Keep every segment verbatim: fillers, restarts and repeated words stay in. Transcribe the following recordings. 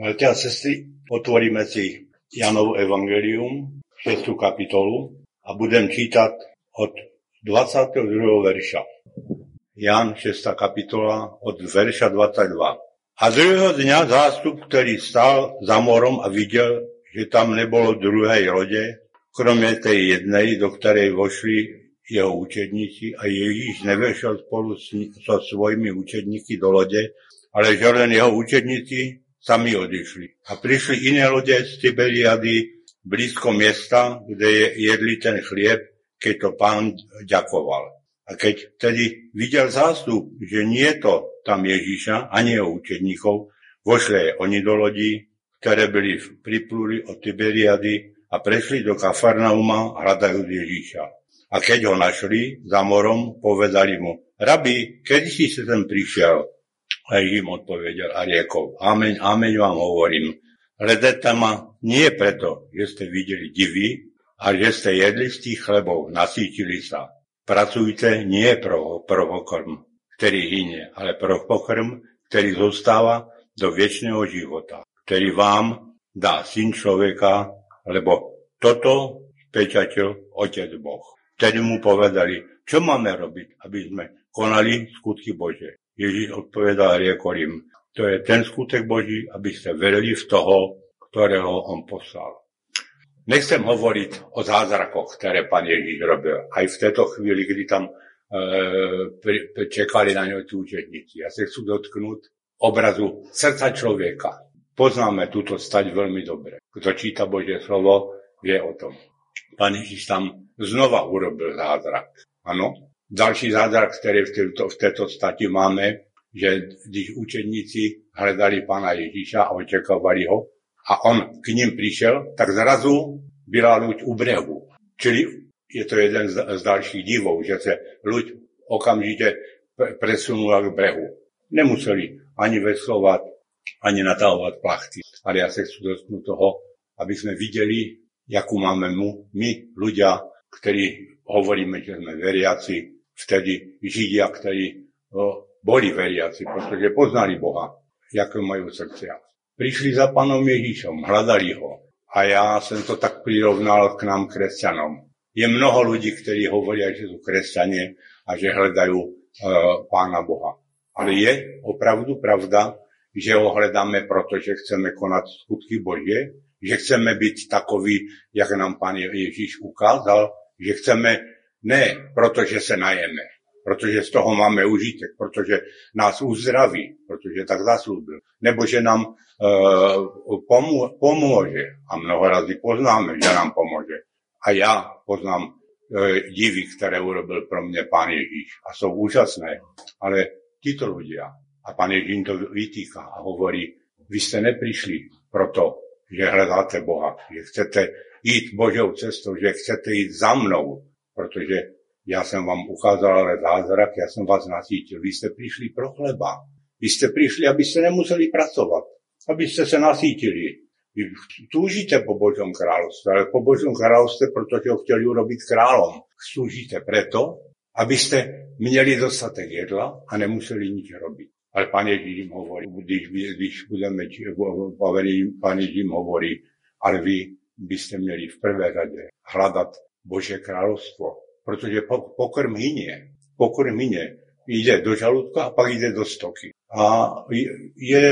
Bratia a sestry, otvoríme si Janovo evangelium, šiestu kapitolu a budem čítať od dvadsiateho druhého verša. Jan šiesta kapitola od verša dvadsaťdva. A druhého dňa zástup, ktorý stál za morom a videl, že tam nebolo druhej lode, kromie tej jednej, do ktorej vošli jeho učedníci, a Ježíš nevešiel spolu so svojimi učedníky do lode, ale že len jeho učedníci sami odišli. A prišli iné lode z Tiberiady blízko miesta, kde jedli ten chlieb, keď to Pán ďakoval. A keď tedy videl zástup, že nie je to tam Ježíša ani jeho učedníkov, vošli oni do lodí, ktoré byli pripluli od Tiberiady, a prešli do Kafarnauma, hľadajúc Ježíša. A keď ho našli za morom, povedali mu: Rabi, kedy si sa sem prišiel? A im odpovedal a riekol: Amen, amen vám hovorím. Hľadáte ma nie preto, že ste videli divy, ale že ste jedli z tých chlebov, nasýtili sa. Pracujte nie pro prvokrm, ktorý hynie, ale prvokrm, ktorý zostáva do večného života, ktorý vám dá Syn človeka, lebo toto pečatil Otec Boh. Vtedy mu povedali: čo máme robiť, aby sme konali skutky Bože? Ježíš odpovedal a riekol im: to je ten skutek Boží, aby ste verili v toho, ktorého on poslal. Nechcem hovoriť o zázrakoch, ktoré pán Ježíš robil, aj v tejto chvíli, kdy tam e, pri, pri, čekali na ňo tí učedníci. Ja sa chcú dotknúť obrazu srdca človeka. Poznáme túto stať veľmi dobre. Kto číta Božie slovo, vie o tom. Pán Ježíš tam znova urobil zázrak. Áno. Ďalší zázrak, ktorý v tejto, v tejto stati máme, že když učeníci hľadali pána Ježíša a očakávali ho a on k ním prišiel, tak zrazu byla ľuď u brehu. Čili je to jeden z, z ďalších divov, že sa ľuď okamžite presunula k brehu. Nemuseli ani veslovať, ani natahovať plachty. Ale ja sa chcú dotknúť toho, aby sme videli, jakú máme mu, my, ľudia, ktorí hovoríme, že sme veriaci, vtedy Židia, ktorí no, boli veriaci, pretože poznali Boha, aké majú srdcia. Prišli za pánom Ježišom, hľadali ho. A ja som to tak prirovnal k nám, kresťanom. Je mnoho ľudí, ktorí hovoria, že sú kresťanie a že hľadajú e, pána Boha. Ale je opravdu pravda, že ho hľadáme, pretože chceme konať skutky Božie, že chceme byť takoví, jak nám pán Ježíš ukázal, že chceme ne, protože se najeme, protože z toho máme užitek, protože nás uzdraví, protože tak zaslúbil, nebo že nám e, pomô- pomôže. A mnoho razy poznáme, že nám pomôže. A ja poznám e, divy, ktoré urobil pro mňa pán Ježíš. A sú úžasné, ale títo ľudia. A pán Ježín to vytýka a hovorí: vy ste neprišli proto, že hľadáte Boha, že chcete ísť Božou cestou, že chcete ísť za mnou, pretože ja som vám ukázal ale zázrak, ja som vás nasýtil. Vy ste prišli pro chleba. Vy ste prišli, aby ste nemuseli pracovať, aby ste sa nasýtili. Vy túžite po Božom kráľovstve, ale po Božom kráľovstve, pretože ho chceli urobiť kráľom. Túžite preto, aby ste mieli dostatek jedla a nemuseli nič robiť. Ale pán Ježíš im hovorí, když, když budeme povedli, pán Ježíš im hovorí, ale vy by ste měli v prvé rade hľadať Božie kráľovstvo, pretože pokrm hynie, pokrm hynie, ide do žalúdka a pak ide do stoky. A je, je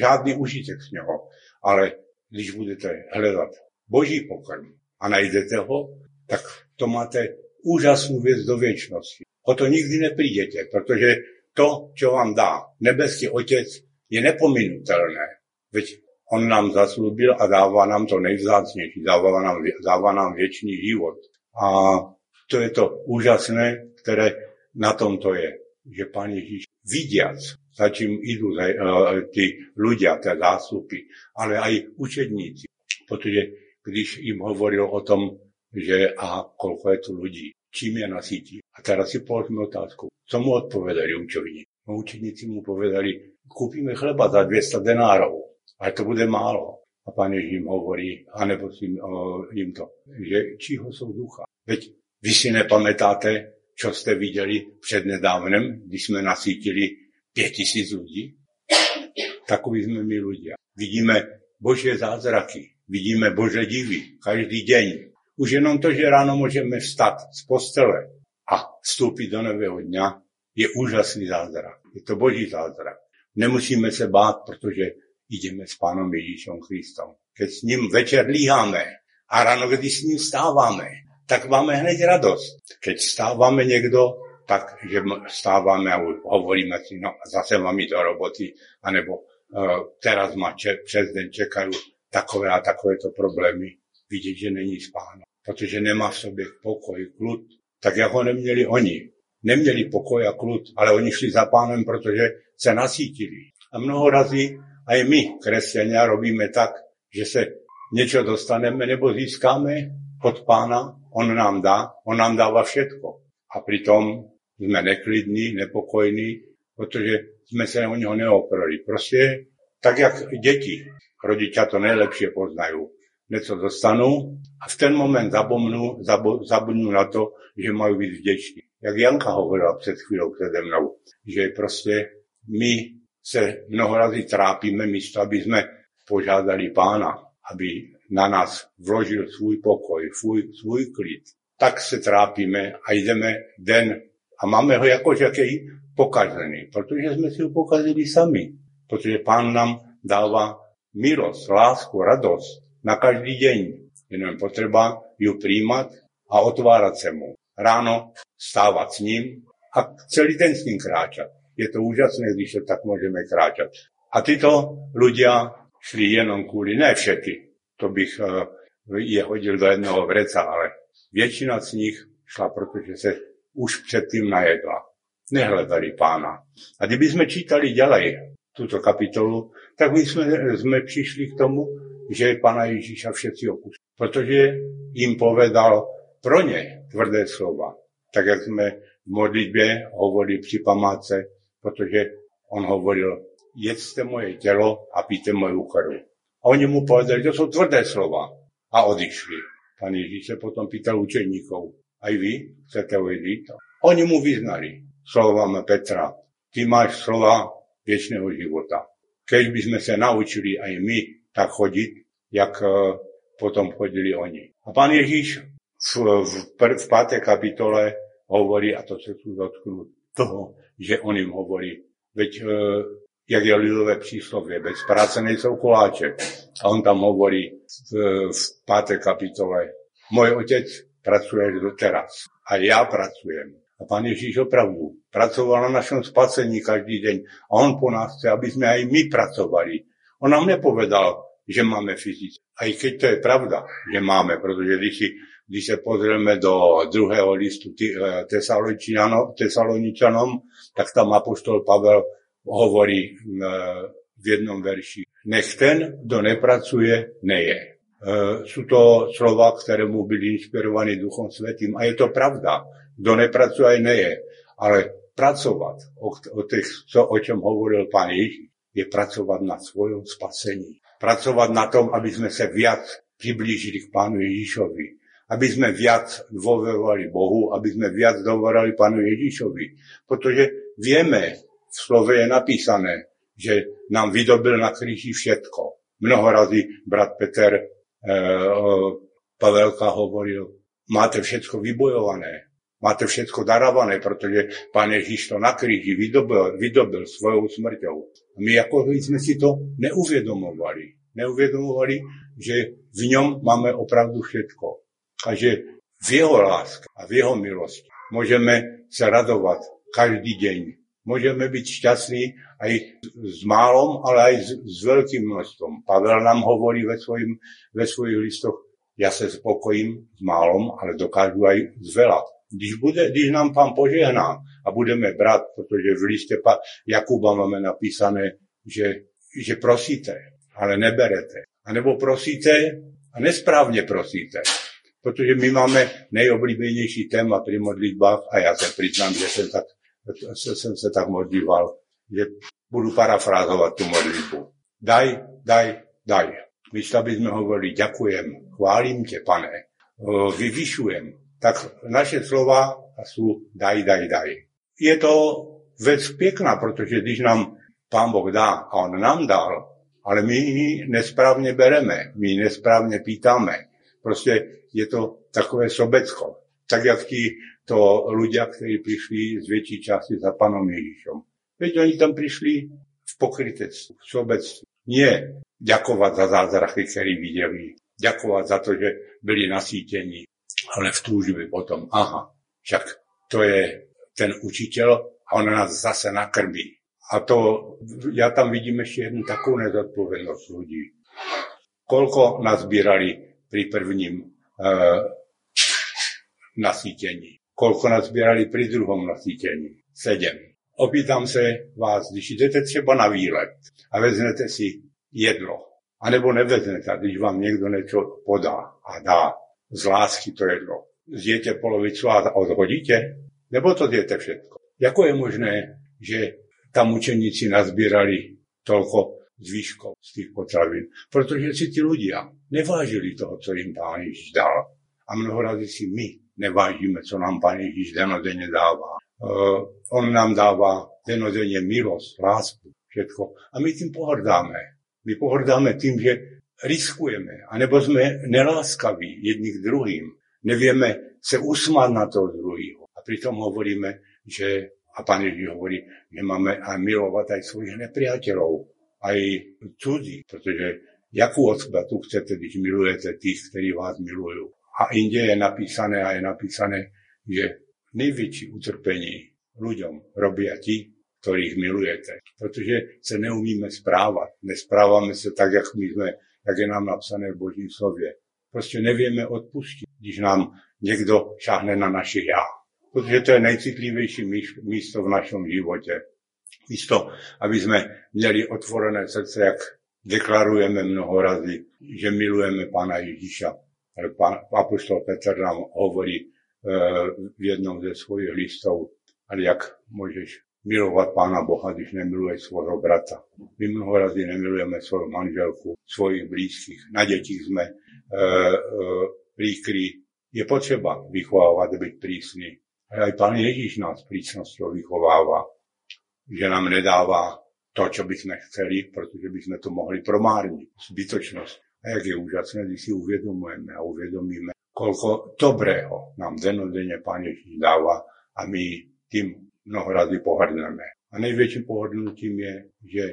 žádný užitek z neho, ale když budete hľadať Boží pokrm a najdete ho, tak to máte úžasnú vec do večnosti. O to nikdy neprídete, pretože to, čo vám dá nebeský Otec, je nepominutelné. Veď on nám zaslúbil a dáva nám to nejvzácnejšie, dáva nám, dáva nám večný život. A to je to úžasné, ktoré na tomto je, že pán Ježíš vidiac, za čím idú uh, tí ľudia, tie zástupy, ale aj učedníci. Pretože když im hovoril o tom, že a koľko je tu ľudí, čím je nasýtil. A teraz si položme otázku. Co mu odpovedali učovníci? No, učeníci mu povedali: kúpime chleba za dvesto denárov, ale to bude málo. A pán Ježíš im hovorí, anebo si o, im to, že čího sú ducha. Veď vy si nepamätáte, čo ste videli prednedávnem, když sme nasýtili päťtisíc ľudí? Takoví sme my ľudia. Vidíme Božie zázraky, vidíme Božie divy každý deň. Už jenom to, že ráno môžeme vstať z postele a vstúpiť do nového dňa, je úžasný zázrak. Je to Boží zázrak. Nemusíme se bát, protože ideme s Pánom Ježíšom Kristom. Keď s ním večer líháme a ráno, když s ním vstáváme, tak máme hneď radosť. Keď vstávame niekto, tak, že vstávame a hovoríme si, no zase mám ísť do roboty, anebo uh, teraz ma če- přes den čekajú takové a takovéto problémy. Vidieť, že není spáno, protože nemá v sobě pokoj, klud, tak jak ho neměli oni. Neměli pokoj a klud, ale oni šli za Pánem, protože se nasítili. A mnoho razy aj my, kresťania, robíme tak, že se niečo dostaneme nebo získáme od Pána, on nám dá, on nám dáva všetko. A pritom sme neklidní, nepokojní, protože sme sa o neho neoprali. Proste tak, jak deti. Rodičia to najlepšie poznajú. Něco dostanú a v ten moment zabomnú, zabo, zabudnú na to, že majú byť vděční. Jak Janka hovorila před chvíľou přede mnou, že prostě my se mnoho razy trápíme místo, aby sme požádali Pána, aby na nás vložil svůj pokoj, svůj, svůj klid. Tak se trápíme a jdeme den a máme ho jako jaký pokazený, protože jsme si ho pokazili sami. Protože Pán nám dává milost, lásku, radost na každý den. Jenom potřeba ju přijímat a otvárat se mu. Ráno stávat s ním a celý den s ním kráčat. Je to úžasné, když to tak můžeme kráčat. A tyto ľudia šli jenom kvůli, ne všetky, to bych je hodil do jednoho vreca, ale většina z nich šla, protože se už předtím najedla. Nehledali Pána. A kdyby jsme čítali ďalej tuto kapitolu, tak my jsme, jsme přišli k tomu, že Pána Ježíša všetci opustili. Protože jim povedal pro ně tvrdé slova. Tak jak jsme v modlitbě hovorili při památce, protože on hovoril, jedzte moje tělo a pijte moju krv. A oni mu povedali, to jsou tvrdé slova. A odišli. Pán Ježíš se potom pýtal učeníkov, aj vy chcete ujediť? Oni mu vyznali slovami Petra, ty máš slova věčného života. Keď by sme se naučili aj my tak chodiť, jak potom chodili oni. A pán Ježíš v páté kapitole hovorí, a to se tu dotknú toho, že on jim hovorí, veď jak je lidové příslově, bez práce nejsou koláče. A on tam hovorí v, v páté kapitole, můj otec pracuje doteraz a já pracujem. A pán Ježíš opravdu pracoval na našem spasení každý den a on po nás chce, aby jsme aj my pracovali. On nám nepovedal, že máme fyzicky. A i keď to je pravda, že máme, protože když, si, když se pozrieme do druhého listu Tesaloničanom, tak tam apoštol Pavel hovorí v jednom verši, nech ten, kdo nepracuje, neje. Sú to slova, ktoré mu byli inšpirovaní Duchom Svätým. A je to pravda. Kdo nepracuje, aj neje. Ale pracovať, o tých, o čom hovoril pán Ježíš, je pracovať na svojom spasení. Pracovať na tom, aby sme sa viac priblížili k pánu Ježíšovi. Aby sme viac dôverovali Bohu, aby sme viac dôverovali pánu Ježíšovi. Pretože vieme, v slove je napísané, že nám vydobil na kríži všetko. Mnoho razy brat Peter e, Pavelka hovoril, máte všetko vybojované, máte všetko darované, protože pán Ježíš to na kríži vydobil, vydobil svojou smrťou. A my jako jsme si to neuvědomovali. Neuvědomovali, že v něm máme opravdu všetko. A že v jeho láske a v jeho milosti můžeme se radovat každý den. Môžeme byť šťastní aj s málom, ale aj s, s veľkým množstvom. Pavel nám hovorí ve, svojim, ve svojich listoch, ja sa spokojím s málom, ale dokážu aj z veľa. Když, bude, když nám pán požehná a budeme brať, pretože v liste Jakuba máme napísané, že, že prosíte, ale neberete. A nebo prosíte a nesprávne prosíte. Pretože my máme nejoblíbenejší téma pri modlitbách a ja sa priznám, že som tak jsem se tak modlíval, že budu parafrázovat tu modlitbu. Daj, daj, daj. Místo, aby jsme hovorili, ďakujem, chválím tě, pane, vyvyšujem. Tak naše slova jsou daj, daj, daj. Je to věc pěkná, protože když nám Pán Boh dá a on nám dal, ale my ji nesprávne bereme, my nesprávne pýtame. Proste je to takové sobecko. Tak, jak tí to ľudia, ktorí prišli z väčšej časti za Pánom Ježišom. Veď oni tam prišli v pokrytectvu, v sobectvu. Nie ďakovať za zázraky, ktoré videli, ďakovať za to, že byli nasýtení, ale v túžbe potom. Aha, však to je ten učiteľ a on nás zase nakrmí. A to, ja tam vidím ešte jednu takú nezodpovednosť ľudí. Koľko nazbierali pri prvním e, nasýtení? Koľko nazbierali pri druhom nasýtení? Sedem. Opýtam sa vás, když idete třeba na výlet a veznete si jedlo, anebo neveznete, když vám niekto niečo podá a dá z lásky to jedlo. Zjete polovicu a odhodíte? Nebo to zjete všetko? Jako je možné, že tam učeníci nazbierali toľko zvýškov z tých potravín, pretože si tí ľudia nevážili toho, co im Pán Ježiš dal. A mnoho razy si my nevážime, co nám Pán Ježiš denodenne dáva. Uh, on nám dáva denodenne milosť, lásku, všetko. A my tým pohrdáme. My pohrdáme tým, že riskujeme, anebo sme neláskaví jedni k druhým. Nevieme sa usmáť na toho druhého. A pritom hovoríme, že a Pán Ježiš hovorí, že máme aj milovať aj svojich nepriateľov, aj cudzí, pretože jakú odplatu chcete, když milujete tých, ktorí vás milujú. A inde je napísané, a je napísané, že najväčší utrpení ľuďom robia tí, ktorých milujete. Pretože sa neumíme správať, nesprávame sa tak, jak my sme, jak je nám napsané v Božím slovie. Proste nevieme odpustiť, když nám niekto šáhne na naše ja. Protože to je nejcitlivejšie místo v našom živote. Místo, aby sme měli otvorené srdce, jak deklarujeme mnoho razy, že milujeme Pána Ježíša. Ale pán, apoštol Petr nám hovorí e, v jednom ze svojich listov, ale jak môžeš milovať Pána Boha, když nemiluješ svojho brata. My mnoho razy nemilujeme svoju manželku, svojich blízkych. Na detích sme e, e, príkry. Je potřeba vychovávať, byť prísný. Ale aj Pán Ježiš nás prísnosťou vychováva, že nám nedáva to, čo by sme chceli, pretože by sme to mohli promárniť. Zbytočnosť. A jak je úžasné, když si uvedomujeme a uvedomíme, koľko dobrého nám denodenne Pán Ježiš dáva a my tým mnoho razy pohrdneme. A najväčším pohrdnutím je, že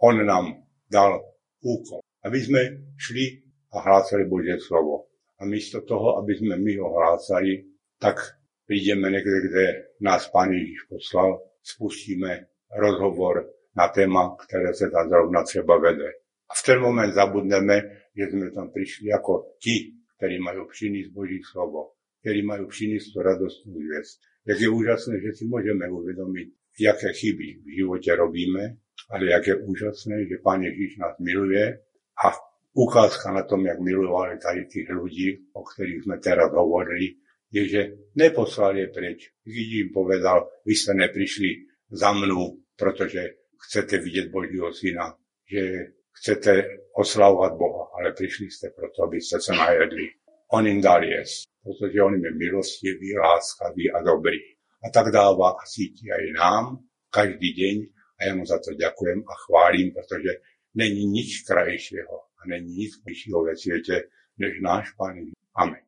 on nám dal úkol, aby sme šli a hlásali Božie slovo. A místo toho, aby sme my ho hlásali, tak prídeme niekde, kde nás Pán Ježiš poslal, spustíme rozhovor na téma, ktoré sa tam zrovna třeba vede. A v ten moment zabudneme, že sme tam prišli ako ti, ktorí majú přinést Boží slovo, ktorí majú přinést tú radostnú zvěst. Tak je úžasné, že si môžeme uvedomiť, jaké chyby v živote robíme, ale jak je úžasné, že Pán Ježiš nás miluje a ukázka na tom, jak milovali tady tých ľudí, o ktorých sme teraz hovorili, je, že neposlal je preč. Keď im povedal, vy ste neprišli za mnou, pretože chcete vidieť Božího syna, že chcete oslavovať Boha, ale prišli ste proto, aby ste sa najedli. On im dal jesť, pretože on im je milostivý, láskavý a dobrý. A tak dáva a síti aj nám každý deň a ja mu za to ďakujem a chválim, pretože není nič krajšieho a není nič krajšieho ve svete, než náš Pán. Amen.